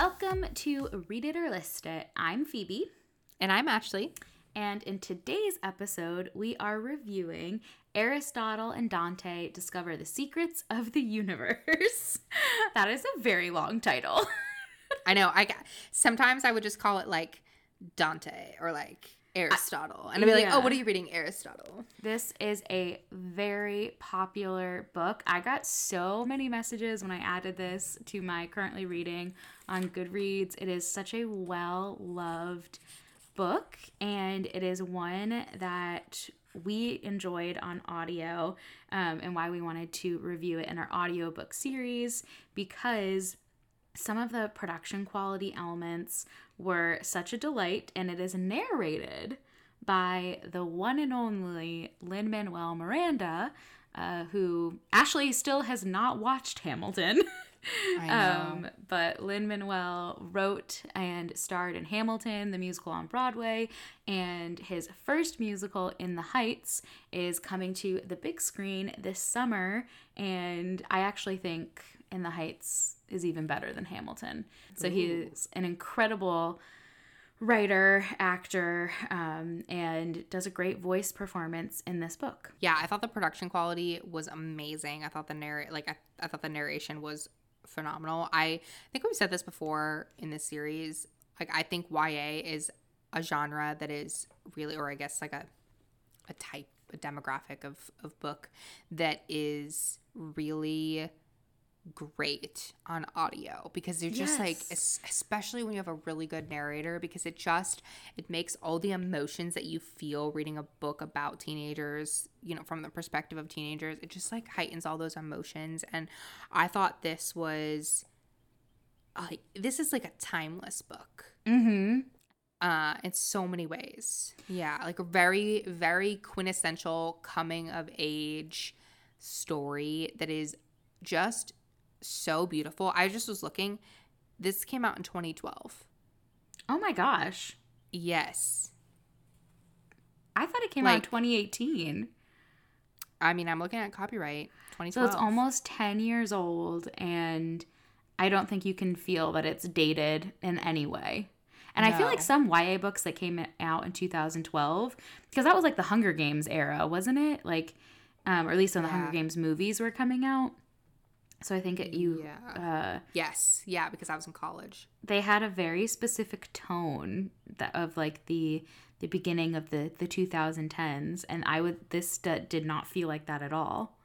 Welcome to Read It or List It. I'm Phoebe. And I'm Ashley. And in today's episode, we are reviewing Aristotle and Dante Discover the Secrets of the Universe. That is a very long title. I know. Sometimes I would just call it like Dante or like Aristotle. And I'd be like, oh, what are you reading? Aristotle. This is a very popular book. I got so many messages when I added this to my currently reading on Goodreads. It is such a well-loved book, and it is one that we enjoyed on audio, and why we wanted to review it in our audiobook series, because some of the production quality elements were such a delight, and it is narrated by the one and only Lin-Manuel Miranda, who Ashley still has not watched Hamilton. I know. But Lin-Manuel wrote and starred in Hamilton, the musical on Broadway, and his first musical, In the Heights, is coming to the big screen this summer, and I actually think In the Heights is even better than Hamilton. So he's an incredible writer, actor, and does a great voice performance in this book. Yeah, I thought the production quality was amazing. I thought the I thought the narration was phenomenal. I think we've said this before in this series. Like, I think YA is a genre that is really, or I guess like a type, a demographic of book that is really great on audio, because they're just like, especially when you have a really good narrator, because it makes all the emotions that you feel reading a book about teenagers, you know, from the perspective of teenagers, it just like heightens all those emotions. And I thought this was this is like a timeless book in so many ways. Yeah, like a very, very quintessential coming of age story that is just so beautiful. I just was looking. This came out in 2012. Oh my gosh. Yes. I thought it came out in 2018. I mean, I'm looking at copyright 2012. So it's almost 10 years old, and I don't think you can feel that it's dated in any way. And no. I feel like some YA books that came out in 2012, because that was like the Hunger Games era, wasn't it? Like, or at least when the Hunger Games movies were coming out. So I think because I was in college. They had a very specific tone that of like the beginning of the 2010s, and did not feel like that at all.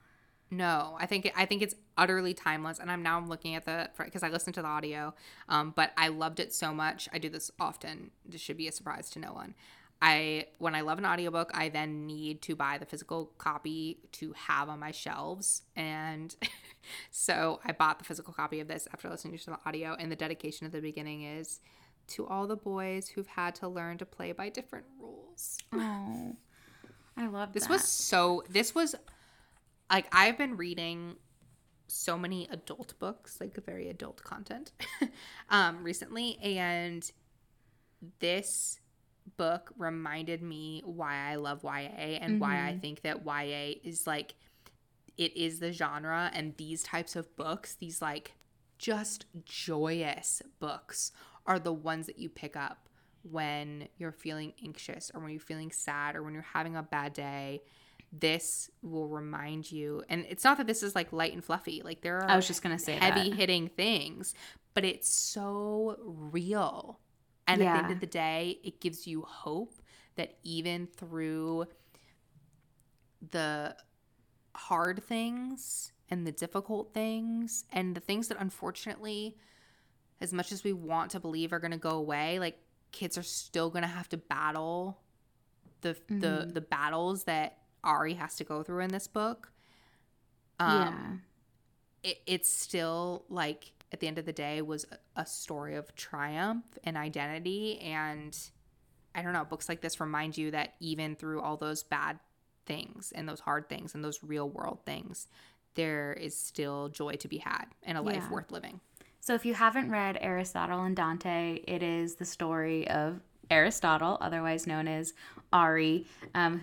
No, I think it's utterly timeless, and I'm looking at because I listened to the audio, but I loved it so much. I do this often. This should be a surprise to no one. When I love an audiobook, I then need to buy the physical copy to have on my shelves. And so I bought the physical copy of this after listening to the audio. And the dedication at the beginning is to all the boys who've had to learn to play by different rules. Oh, I love this. This was like, I've been reading so many adult books, like very adult content recently. And this book reminded me why I love YA and why I think that YA is like, it is the genre, and these types of books, these like just joyous books, are the ones that you pick up when you're feeling anxious or when you're feeling sad or when you're having a bad day. This will remind you, and it's not that this is like light and fluffy, like there are I was just gonna say heavy that. Hitting things, but it's so real. And at the end of the day, it gives you hope that even through the hard things and the difficult things and the things that, unfortunately, as much as we want to believe are going to go away, like kids are still going to have to battle the battles that Ari has to go through in this book. It's still like, at the end of the day, was a story of triumph and identity. And I don't know, books like this remind you that even through all those bad things and those hard things and those real world things, there is still joy to be had and a life worth living. So if you haven't read Aristotle and Dante, it is the story of Aristotle, otherwise known as Ari,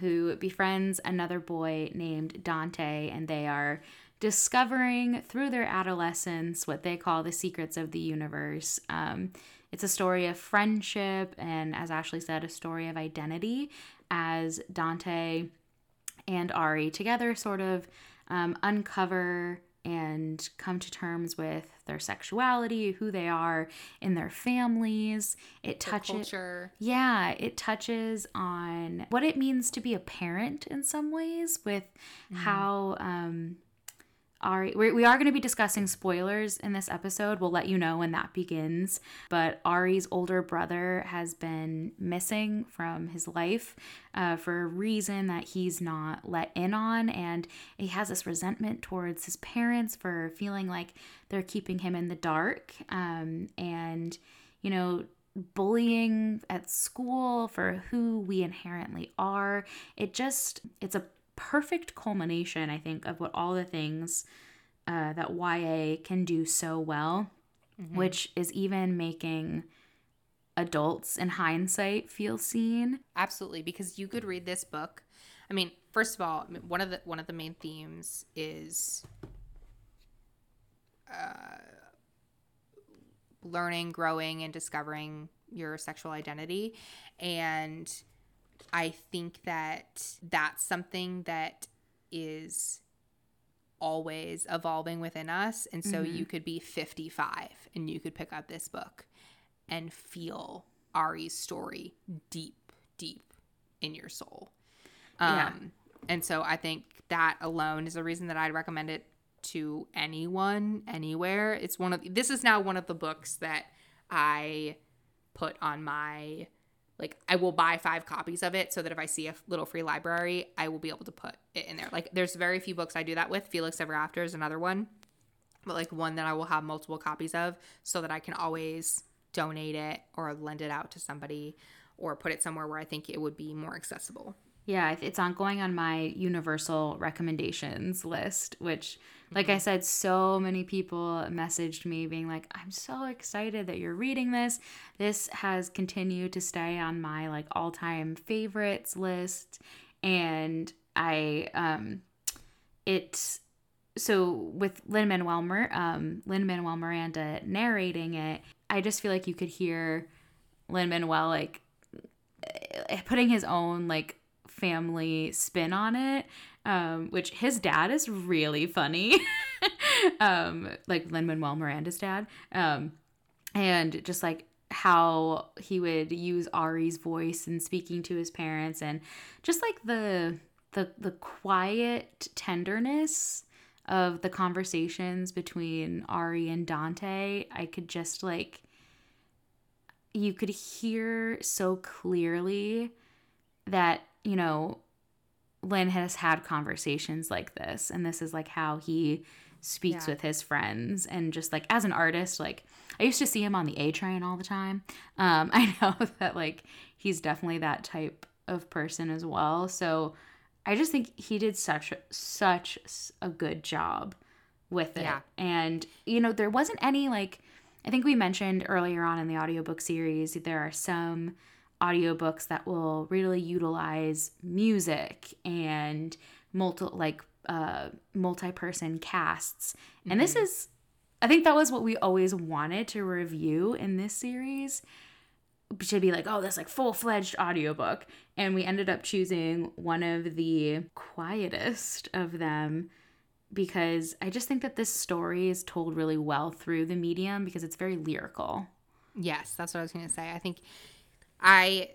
who befriends another boy named Dante, and they are discovering through their adolescence what they call the secrets of the universe. It's a story of friendship and, as Ashley said, a story of identity, as Dante and Ari together sort of uncover and come to terms with their sexuality, who they are in their families. It touches culture. Yeah, it touches on what it means to be a parent in some ways with how Ari, we are going to be discussing spoilers in this episode. We'll let you know when that begins. But Ari's older brother has been missing from his life for a reason that he's not let in on. And he has this resentment towards his parents for feeling like they're keeping him in the dark. And, you know, bullying at school for who we inherently are. It's a perfect culmination, I think, of what all the things that YA can do so well, which is even making adults in hindsight feel seen. Absolutely, because you could read this book. I mean, first of all, one of the main themes is learning, growing, and discovering your sexual identity, and I think that that's something that is always evolving within us. And so you could be 55 and you could pick up this book and feel Ari's story deep, deep in your soul. And so I think that alone is a reason that I'd recommend it to anyone, anywhere. This is now one of the books that I put on my... Like, I will buy 5 copies of it so that if I see a little free library, I will be able to put it in there. Like, there's very few books I do that with. Felix Ever After is another one. But, like, one that I will have multiple copies of so that I can always donate it or lend it out to somebody or put it somewhere where I think it would be more accessible. Yeah, it's going on my universal recommendations list, which, like I said, so many people messaged me being like, I'm so excited that you're reading this. This has continued to stay on my, like, all-time favorites list. And so with Lin-Manuel Miranda narrating it, I just feel like you could hear Lin-Manuel, like, putting his own, like, family spin on it, which his dad is really funny, like Lin-Manuel Miranda's dad, and just like how he would use Ari's voice in speaking to his parents, and just like the quiet tenderness of the conversations between Ari and Dante. I could just like, you could hear so clearly that, you know, Lin has had conversations like this, and this is like how he speaks with his friends. And just like as an artist, like I used to see him on the A train all the time. I know that like he's definitely that type of person as well. So I just think he did such a good job with it. Yeah. And, you know, there wasn't any, like, I think we mentioned earlier on in the audiobook series, there are some audiobooks that will really utilize music and multi-person casts. And this is, I think that was what we always wanted to review in this series, to be like, oh, this like full-fledged audiobook. And we ended up choosing one of the quietest of them, because I just think that this story is told really well through the medium, because it's very lyrical. Yes, that's what I was going to say. I think I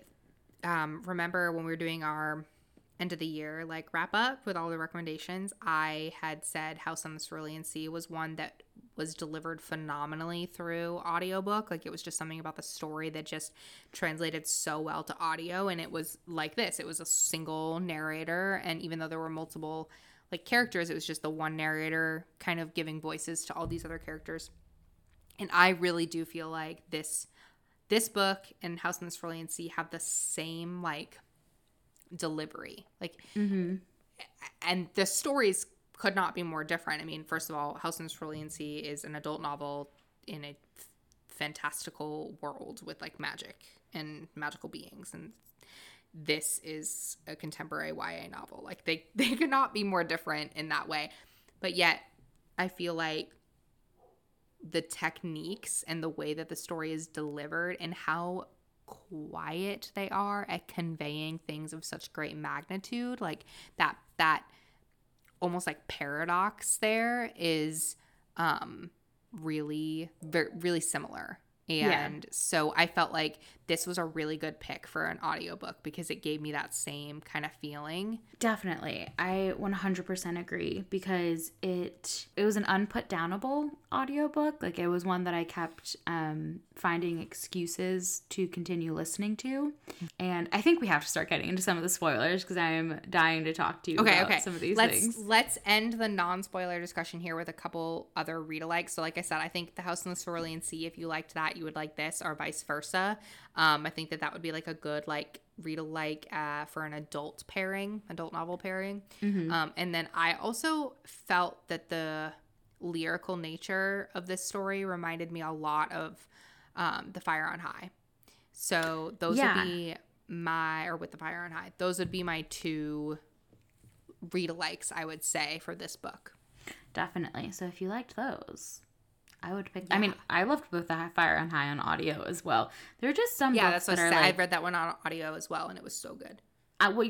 remember when we were doing our end of the year, like, wrap up with all the recommendations, I had said House on the Cerulean Sea was one that was delivered phenomenally through audiobook. Like, it was just something about the story that just translated so well to audio. And it was like this. It was a single narrator. And even though there were multiple, like, characters, it was just the one narrator kind of giving voices to all these other characters. And I really do feel like this book and House on the Cerulean Sea have the same, like, delivery. Like, and the stories could not be more different. I mean, first of all, House on the Cerulean Sea is an adult novel in a fantastical world with, like, magic and magical beings. And this is a contemporary YA novel. Like, they could not be more different in that way. But yet I feel like the techniques and the way that the story is delivered and how quiet they are at conveying things of such great magnitude, like that almost like paradox there is really, really similar. And so I felt like this was a really good pick for an audiobook because it gave me that same kind of feeling. Definitely. I 100% agree because it was an unputdownable audiobook. Like, it was one that I kept finding excuses to continue listening to. And I think we have to start getting into some of the spoilers because I am dying to talk to you about some of these things. Let's end the non-spoiler discussion here with a couple other read-alikes. So like I said, I think The House on the Cerulean Sea, if you liked that, you would like this, or vice versa. I think that would be like a good like read alike for an adult novel pairing. Mm-hmm. And then I also felt that the lyrical nature of this story reminded me a lot of The Fire on High. So those would be those would be my two read alikes, I would say, for this book. Definitely. So if you liked those, I would pick. Yeah. I mean, I loved both The Fire on High on audio as well. There are just some books that's what I said. Like, I read that one on audio as well, and it was so good.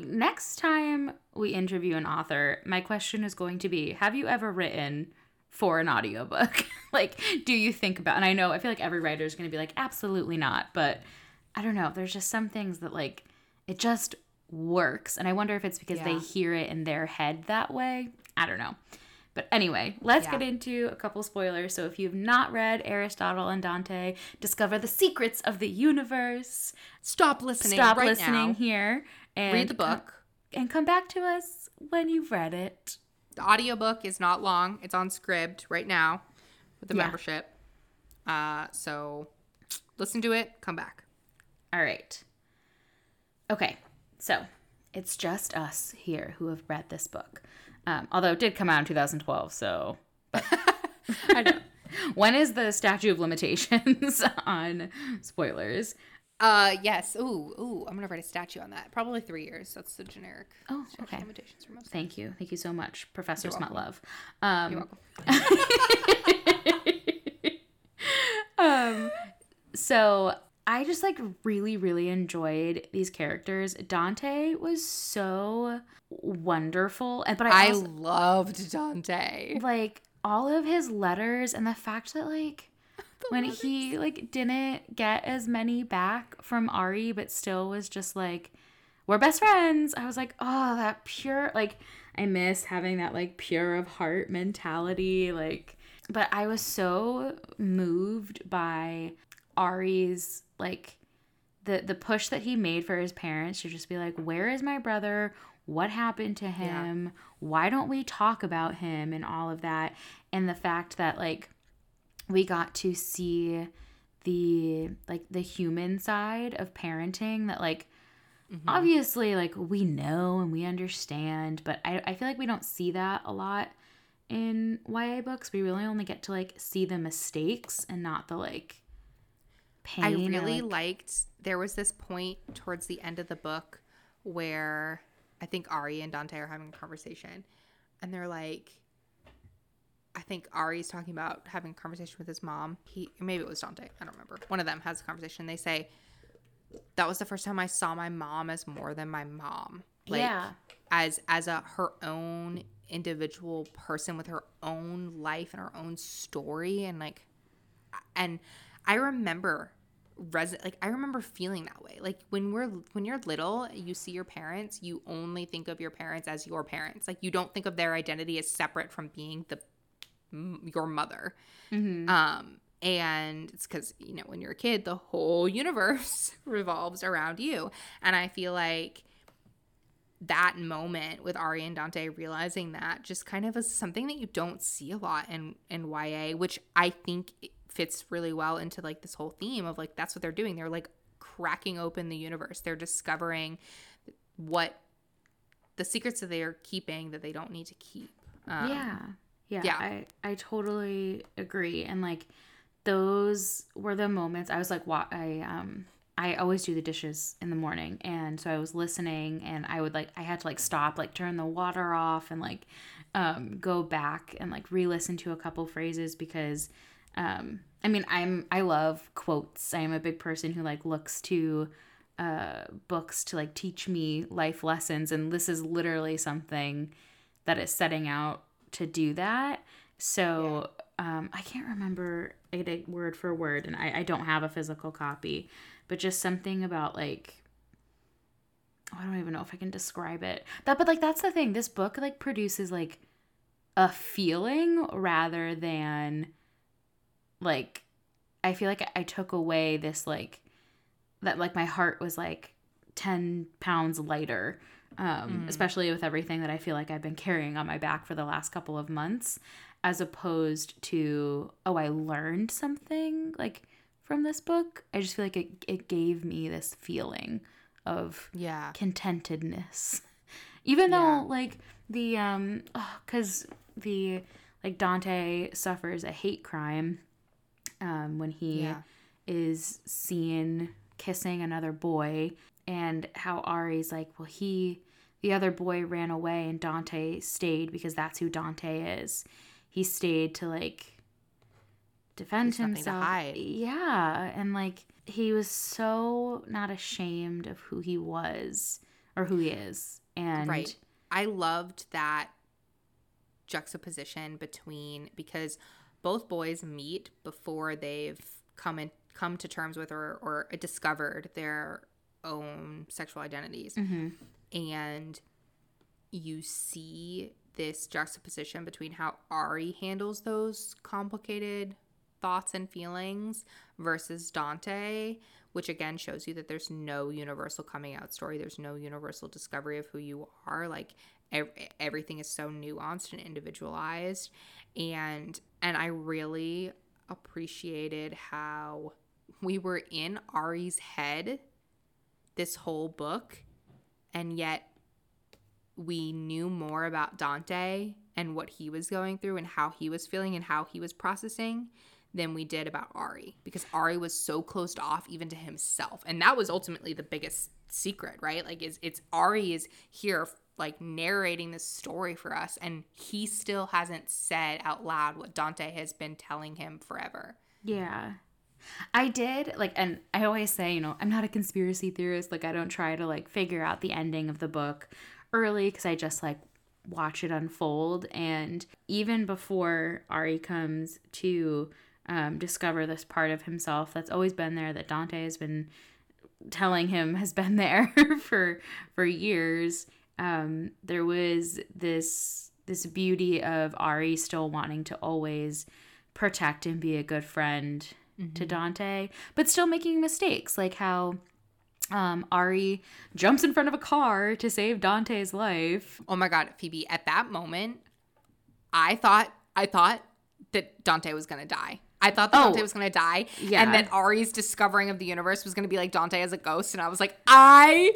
Next time we interview an author, my question is going to be, have you ever written for an audiobook? Like, do you think about, and I feel like every writer is going to be like, absolutely not. But I don't know. There's just some things that, like, it just works. And I wonder if it's because they hear it in their head that way. I don't know. But anyway, let's get into a couple spoilers. So if you've not read Aristotle and Dante Discover the Secrets of the Universe, stop listening right now. And read the book. And come back to us when you've read it. The audiobook is not long. It's on Scribd right now with the membership. So listen to it. Come back. All right. Okay. So it's just us here who have read this book. Although it did come out in 2012, so. I know. When is the statute of limitations on spoilers? Yes. Ooh. I'm going to write a statute on that. Probably 3 years. That's the generic statute of limitations for most. Thank you. Thank you so much, Professor Smutlove. You're welcome. So I just, like, really, really enjoyed these characters. Dante was so wonderful. But I also loved Dante. Like, all of his letters and the fact that, like, he, like, didn't get as many back from Ari but still was just, like, we're best friends. I was like, oh, that pure, like, I miss having that, like, pure of heart mentality. Like, but I was so moved by Ari's, like, the push that he made for his parents to just be like, where is my brother? What happened to him? Why don't we talk about him and all of that? And the fact that, like, we got to see the human side of parenting that, like, obviously, like, we know and we understand, but I feel like we don't see that a lot in YA books. We really only get to, like, see the mistakes and not the, like, pain. I really liked, there was this point towards the end of the book where I think Ari and Dante are having a conversation, and they're like, I think Ari's talking about having a conversation with his mom. Maybe it was Dante, I don't remember. One of them has a conversation. They say, that was the first time I saw my mom as more than my mom. Like, as her own individual person with her own life and her own story. And, like, and I remember feeling that way. Like, when you're little, you see your parents, you only think of your parents as your parents. Like, you don't think of their identity as separate from being your mother. Mm-hmm. And it's because, you know, when you're a kid, the whole universe revolves around you. And I feel like that moment with Ari and Dante realizing that just kind of is something that you don't see a lot in YA, which I think fits really well into, like, this whole theme of, like, that's what they're doing. They're, like, cracking open the universe. They're discovering what the secrets that they are keeping that they don't need to keep. I totally agree. And, like, those were the moments I was like, I I always do the dishes in the morning, and so I was listening, and I had to stop, turn the water off, and go back and re-listen to a couple phrases because I love quotes. I'm a big person who looks to books to teach me life lessons, and this is literally something that is setting out to do that. So yeah. I can't remember it word for word, and I don't have a physical copy, but just something about I don't even know if I can describe it. But that's the thing. This book produces a feeling rather than I feel I took away this that my heart was 10 pounds lighter, especially with everything that I feel I've been carrying on my back for the last couple of months, as opposed to, oh, I learned something from this book. I just feel it gave me this feeling of contentedness, even though Dante suffers a hate crime when he is seen kissing another boy, and how Ari's the other boy ran away and Dante stayed because that's who Dante is. He stayed to defend himself. To hide. Yeah. And he was so not ashamed of who he was or who he is. And right. I loved that juxtaposition because both boys meet before they've come to terms with or discovered their own sexual identities. Mm-hmm. And you see this juxtaposition between how Ari handles those complicated thoughts and feelings versus Dante, which again shows you that there's no universal coming out story. There's no universal discovery of who you are. Everything is so nuanced and individualized. And I really appreciated how we were in Ari's head this whole book, and yet we knew more about Dante and what he was going through and how he was feeling and how he was processing than we did about Ari, because Ari was so closed off even to himself. And that was ultimately the biggest secret, right? It's Ari is here narrating this story for us, and he still hasn't said out loud what Dante has been telling him forever. Yeah. I did, and I always say, I'm not a conspiracy theorist. I don't try to, figure out the ending of the book early because I just, watch it unfold. And even before Ari comes to discover this part of himself that's always been there, that Dante has been telling him has been there for years, there was this beauty of Ari still wanting to always protect and be a good friend to Dante, but still making mistakes, how Ari jumps in front of a car to save Dante's life. Oh my God, Phoebe, at that moment, I thought that Dante was going to die. I thought that Dante was going to die, and that Ari's discovering of the universe was going to be Dante as a ghost, and I was like, I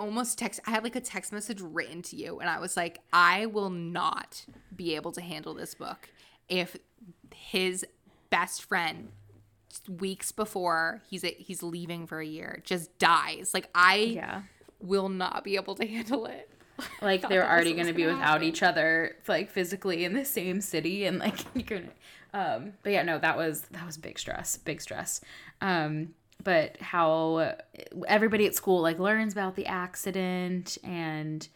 almost I had a text message written to you, and I was like, I will not be able to handle this book if his best friend weeks before he's leaving for a year just dies. I will not be able to handle it. They're already going to be without each other, physically in the same city, and you're going to but yeah, no, that was big stress. But how everybody at school learns about the accident, and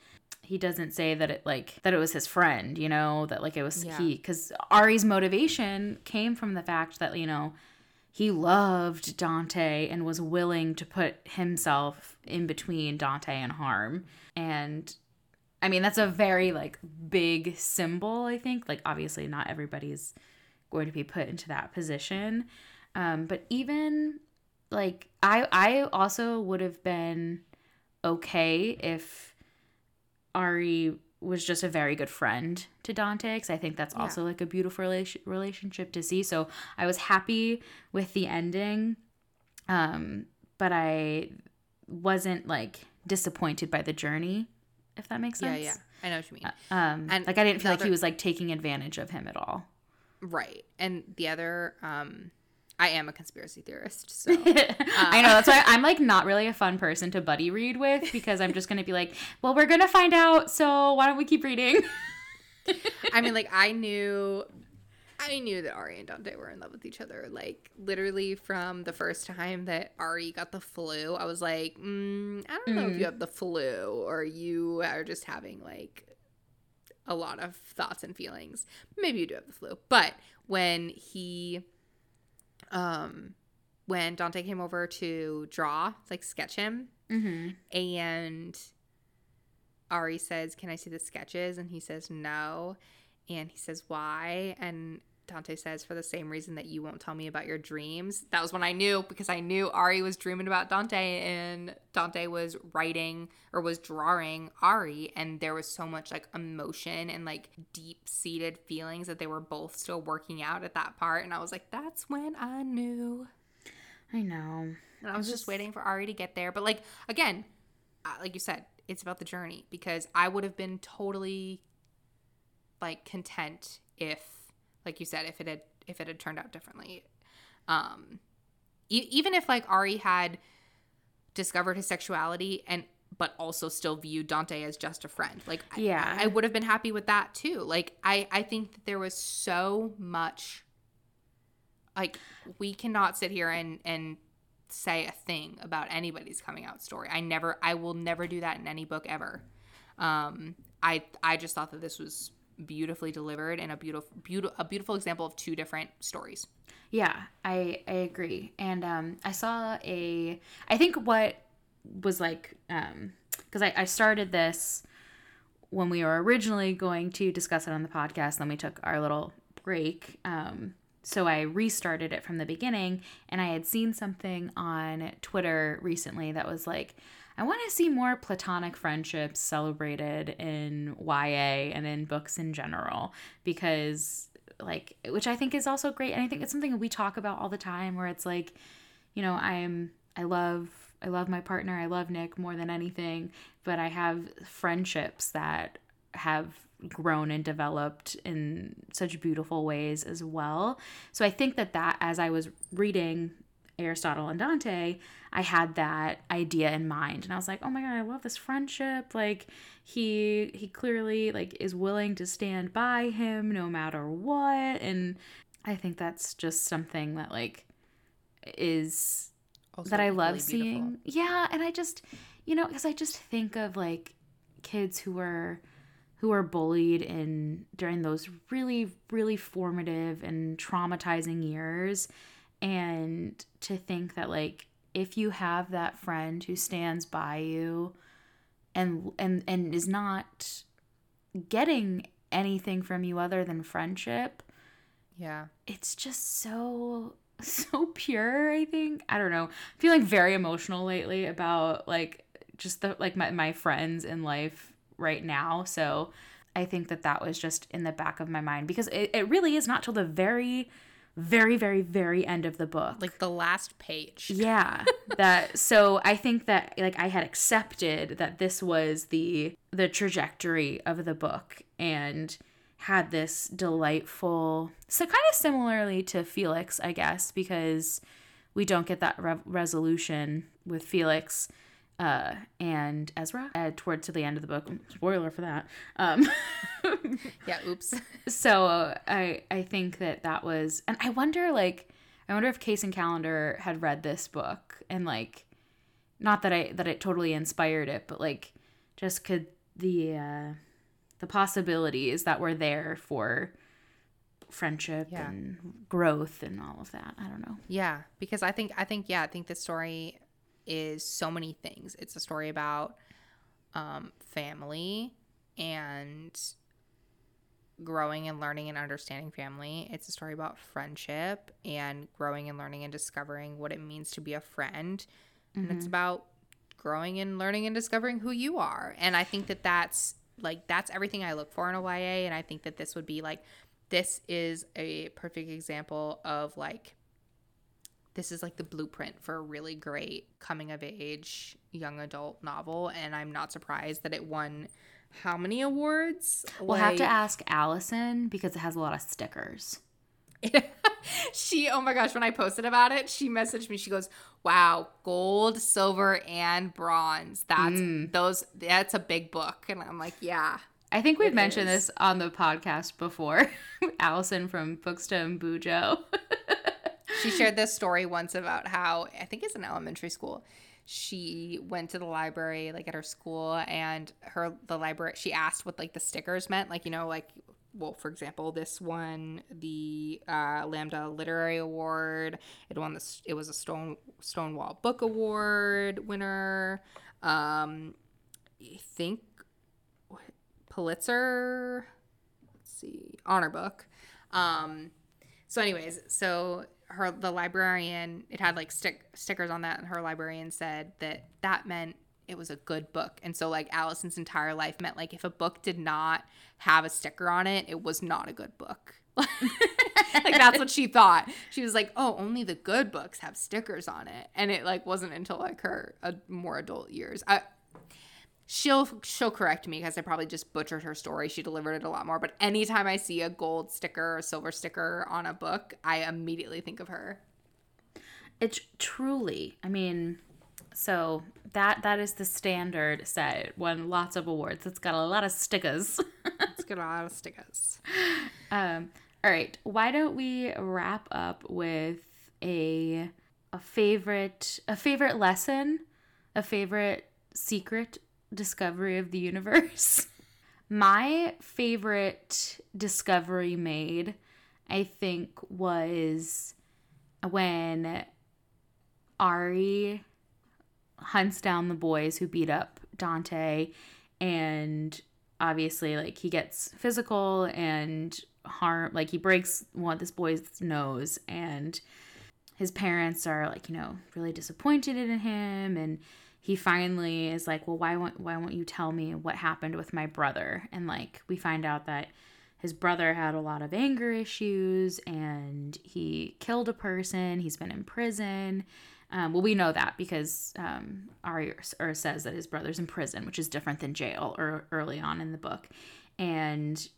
he doesn't say that it that it was his friend, that it was he, 'cause Ari's motivation came from the fact that he loved Dante and was willing to put himself in between Dante and harm. And I mean, that's a very big symbol, I think. Obviously not everybody's going to be put into that position. But even I also would have been okay if Ari was just a very good friend to Dante, because I think that's also a beautiful relationship to see. So I was happy with the ending, but I wasn't disappointed by the journey, if that makes sense. Yeah, I know what you mean. And I didn't feel he was taking advantage of him at all. Right, and the other I am a conspiracy theorist, so. I know, that's why I'm, like, not really a fun person to buddy read with, because I'm just going to be like, well, we're going to find out, so why don't we keep reading? I mean, like, I knew that Ari and Dante were in love with each other. Like, literally from the first time that Ari got the flu, I was like, I don't know if you have the flu or you are just having, like, a lot of thoughts and feelings. Maybe you do have the flu. But when he... when Dante came over to draw, like, sketch him, and Ari says, can I see the sketches? And he says, no. And he says, why? And Dante says, for the same reason that you won't tell me about your dreams. That was when I knew, because I knew Ari was dreaming about Dante, and Dante was writing or was drawing Ari, and there was so much, like, emotion and, like, deep-seated feelings that they were both still working out at that part, and I was like, that's when I knew. I know. And I was just waiting for Ari to get there. But, like, again, like you said, it's about the journey, because I would have been totally, like, content if, like you said, if it had turned out differently. Even if, like, Ari had discovered his sexuality but also still viewed Dante as just a friend. Like, yeah. I would have been happy with that too. Like, I think that there was so much, like, we cannot sit here and say a thing about anybody's coming out story. I will never do that in any book ever. I just thought that this was beautifully delivered and a beautiful example of two different stories. Yeah, I agree. And I saw I think what was, like, because I started this when we were originally going to discuss it on the podcast, then we took our little break, so I restarted it from the beginning, and I had seen something on Twitter recently that was like, I want to see more platonic friendships celebrated in YA and in books in general, because, like, which I think is also great. And I think it's something we talk about all the time, where it's like, you know, I love my partner. I love Nick more than anything, but I have friendships that have grown and developed in such beautiful ways as well. So I think that as I was reading Aristotle and Dante, I had that idea in mind, and I was like, oh my god, I love this friendship. Like, he clearly, like, is willing to stand by him no matter what. And I think that's just something that, like, is also that I love really seeing. Yeah. And I just, you know, because I just think of, like, kids who are bullied during those really, really formative and traumatizing years. And to think that, like, if you have that friend who stands by you and is not getting anything from you other than friendship, yeah, it's just so pure, I think. I don't know. I'm feeling very emotional lately about, like, just the, like, my friends in life right now. So I think that was just in the back of my mind, because it really is not till the very very, very, very end of the book. Like, the last page. Yeah. So I think that, like, I had accepted that this was the trajectory of the book, and had this delightful... So kind of similarly to Felix, I guess, because we don't get that resolution with Felix and Ezra towards the end of the book. Spoiler for that. Yeah, oops. So I think that was, and I wonder if Case and Calendar had read this book, and, like, not that it totally inspired it, but, like, just could the possibilities that were there for friendship, yeah, and growth and all of that. I don't know. Yeah, because I think this story is so many things. It's a story about family and growing and learning and understanding family. It's a story about friendship and growing and learning and discovering what it means to be a friend. Mm-hmm. And it's about growing and learning and discovering who you are. And I think that's everything I look for in a YA. And I think that this would be, like, this is a perfect example of, like, this is, like, the blueprint for a really great coming-of-age young adult novel, and I'm not surprised that it won how many awards? We'll have to ask Allison, because it has a lot of stickers. She, oh my gosh, when I posted about it, she messaged me. She goes, wow, gold, silver, and bronze. That's a big book. And I'm like, yeah. I think we've mentioned this on the podcast before. Allison from Bookstem Bujo. She shared this story once about how, I think it's in elementary school, she went to the library, like, at her school, and she asked what, like, the stickers meant. Like, you know, like, well, for example, this won the Lambda Literary Award. It was a Stonewall Book Award winner. I think Pulitzer, let's see, honor book. So the librarian, it had like stickers on that, and her librarian said that meant it was a good book. And so like Allison's entire life meant like if a book did not have a sticker on it, it was not a good book. Like that's what she thought. She was like, oh, only the good books have stickers on it. And it like wasn't until like her more adult years. She'll correct me because I probably just butchered her story. She delivered it a lot more. But anytime I see a gold sticker or a silver sticker on a book, I immediately think of her. It's truly, I mean, so that is the standard set. It won lots of awards. It's got a lot of stickers. All right. Why don't we wrap up with a favorite lesson, a favorite secret discovery of the universe. My favorite discovery made, I think, was when Ari hunts down the boys who beat up Dante, and obviously like he gets physical and harm, like he breaks one of this boy's nose, and his parents are like, you know, really disappointed in him, and he finally is like, well, why won't you tell me what happened with my brother? And like we find out that his brother had a lot of anger issues and he killed a person. He's been in prison. Well, we know that because Ari says that his brother's in prison, which is different than jail or early on in the book. And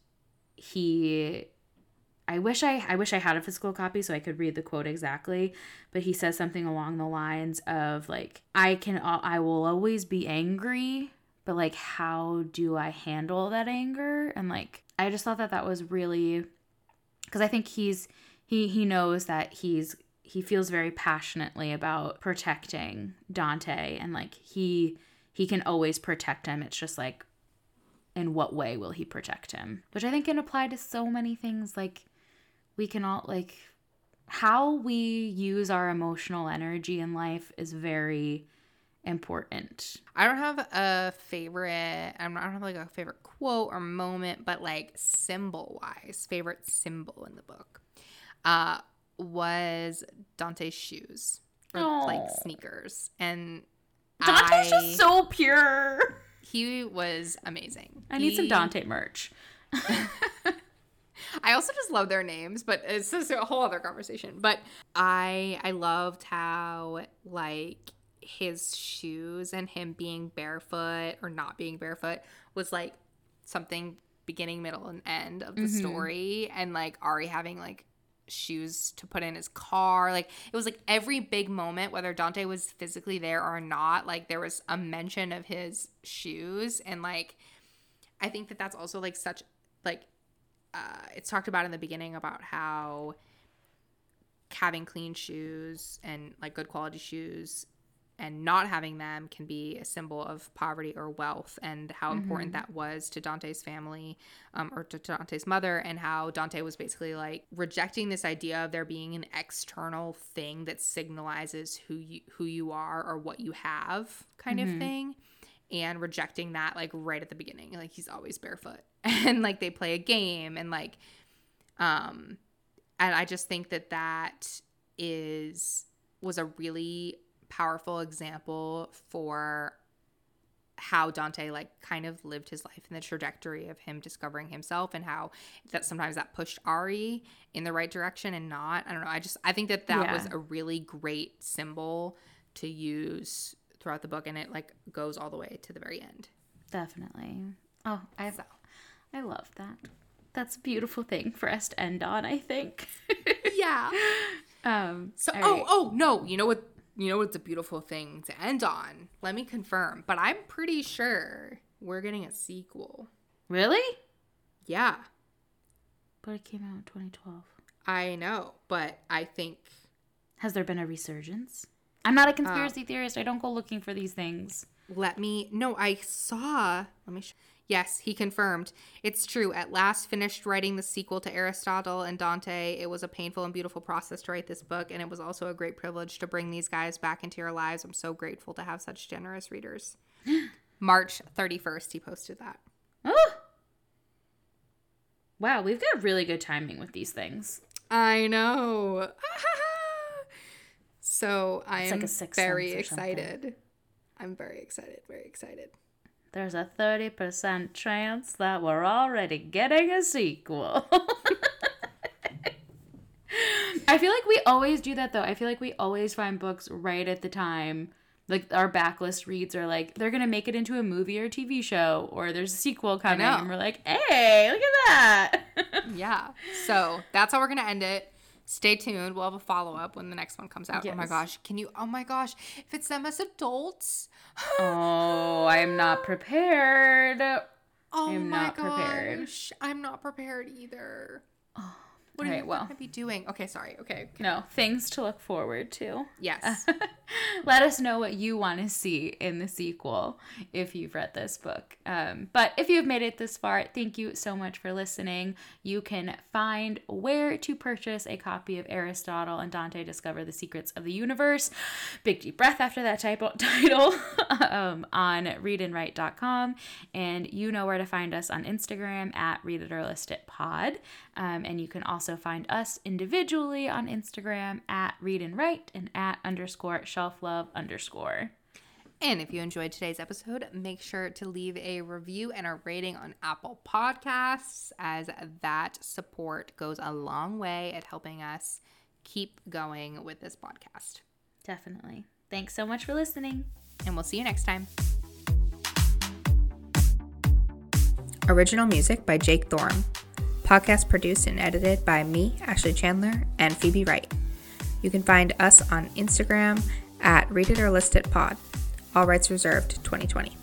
I wish I had a physical copy so I could read the quote exactly, but he says something along the lines of like, I will always be angry, but like, how do I handle that anger? And like, I just thought that was really, because I think he knows that he feels very passionately about protecting Dante, and like he can always protect him. It's just like, in what way will he protect him? Which I think can apply to so many things. Like, we can all, like, how we use our emotional energy in life is very important. I don't have a favorite quote or moment, but like symbol-wise, favorite symbol in the book was Dante's shoes, or like sneakers. And Dante's just so pure. He was amazing. I need some Dante merch. I also just love their names, but it's just a whole other conversation. But I loved how, like, his shoes and him being barefoot or not being barefoot was, like, something beginning, middle, and end of the story. And, like, Ari having, like, shoes to put in his car. Like, it was, like, every big moment, whether Dante was physically there or not, like, there was a mention of his shoes. And, like, I think that that's also, like, such, like, it's talked about in the beginning about how having clean shoes and like good quality shoes and not having them can be a symbol of poverty or wealth, and how important that was to Dante's family, or to Dante's mother, and how Dante was basically like rejecting this idea of there being an external thing that signalizes who you are or what you have kind of thing, and rejecting that like right at the beginning. Like, he's always barefoot. And, like, they play a game, and, like, and I just think that was a really powerful example for how Dante, like, kind of lived his life and the trajectory of him discovering himself, and how that sometimes that pushed Ari in the right direction and not. I don't know. I think that was a really great symbol to use throughout the book, and it, like, goes all the way to the very end. Definitely. Oh, I love that. that's a beautiful thing for us to end on, I think. Yeah. So, no, you know what's a beautiful thing to end on? Let me confirm, but I'm pretty sure we're getting a sequel. Really? Yeah. But it came out in 2012. I know, but I think... Has there been a resurgence? I'm not a conspiracy theorist. I don't go looking for these things. Yes, he confirmed. It's true. At last finished writing the sequel to Aristotle and Dante. It was a painful and beautiful process to write this book, and it was also a great privilege to bring these guys back into your lives. I'm so grateful to have such generous readers. March 31st, he posted that. Oh! Wow, we've got really good timing with these things. I know. So I'm like very excited. I'm very excited, very excited. There's a 30% chance that we're already getting a sequel. I feel like we always do that, though. I feel like we always find books right at the time. Like, our backlist reads are like, they're going to make it into a movie or a TV show, or there's a sequel coming, and we're like, hey, look at that. Yeah. So that's how we're going to end it. Stay tuned. We'll have a follow-up when the next one comes out. Yes. Oh my gosh, if it's them as adults. Oh, I am not prepared. Oh my gosh. I'm not prepared either. Oh, what are you going to be doing? Okay, sorry. Okay. No, things to look forward to. Yes. Let us know what you want to see in the sequel if you've read this book. But if you've made it this far, thank you so much for listening. You can find where to purchase a copy of Aristotle and Dante Discover the Secrets of the Universe. Big deep breath after that title on readandwrite.com. And you know where to find us on Instagram at readitorlistitpod. And you can also find us individually on Instagram at readandwrite and at _shelflove_. And if you enjoyed today's episode, make sure to leave a review and a rating on Apple Podcasts, as that support goes a long way at helping us keep going with this podcast. Definitely. Thanks so much for listening. And we'll see you next time. Original music by Jake Thorne. Podcast produced and edited by me, Ashley Chandler, and Phoebe Wright. You can find us on Instagram at readitorlistitpod. All rights reserved 2020.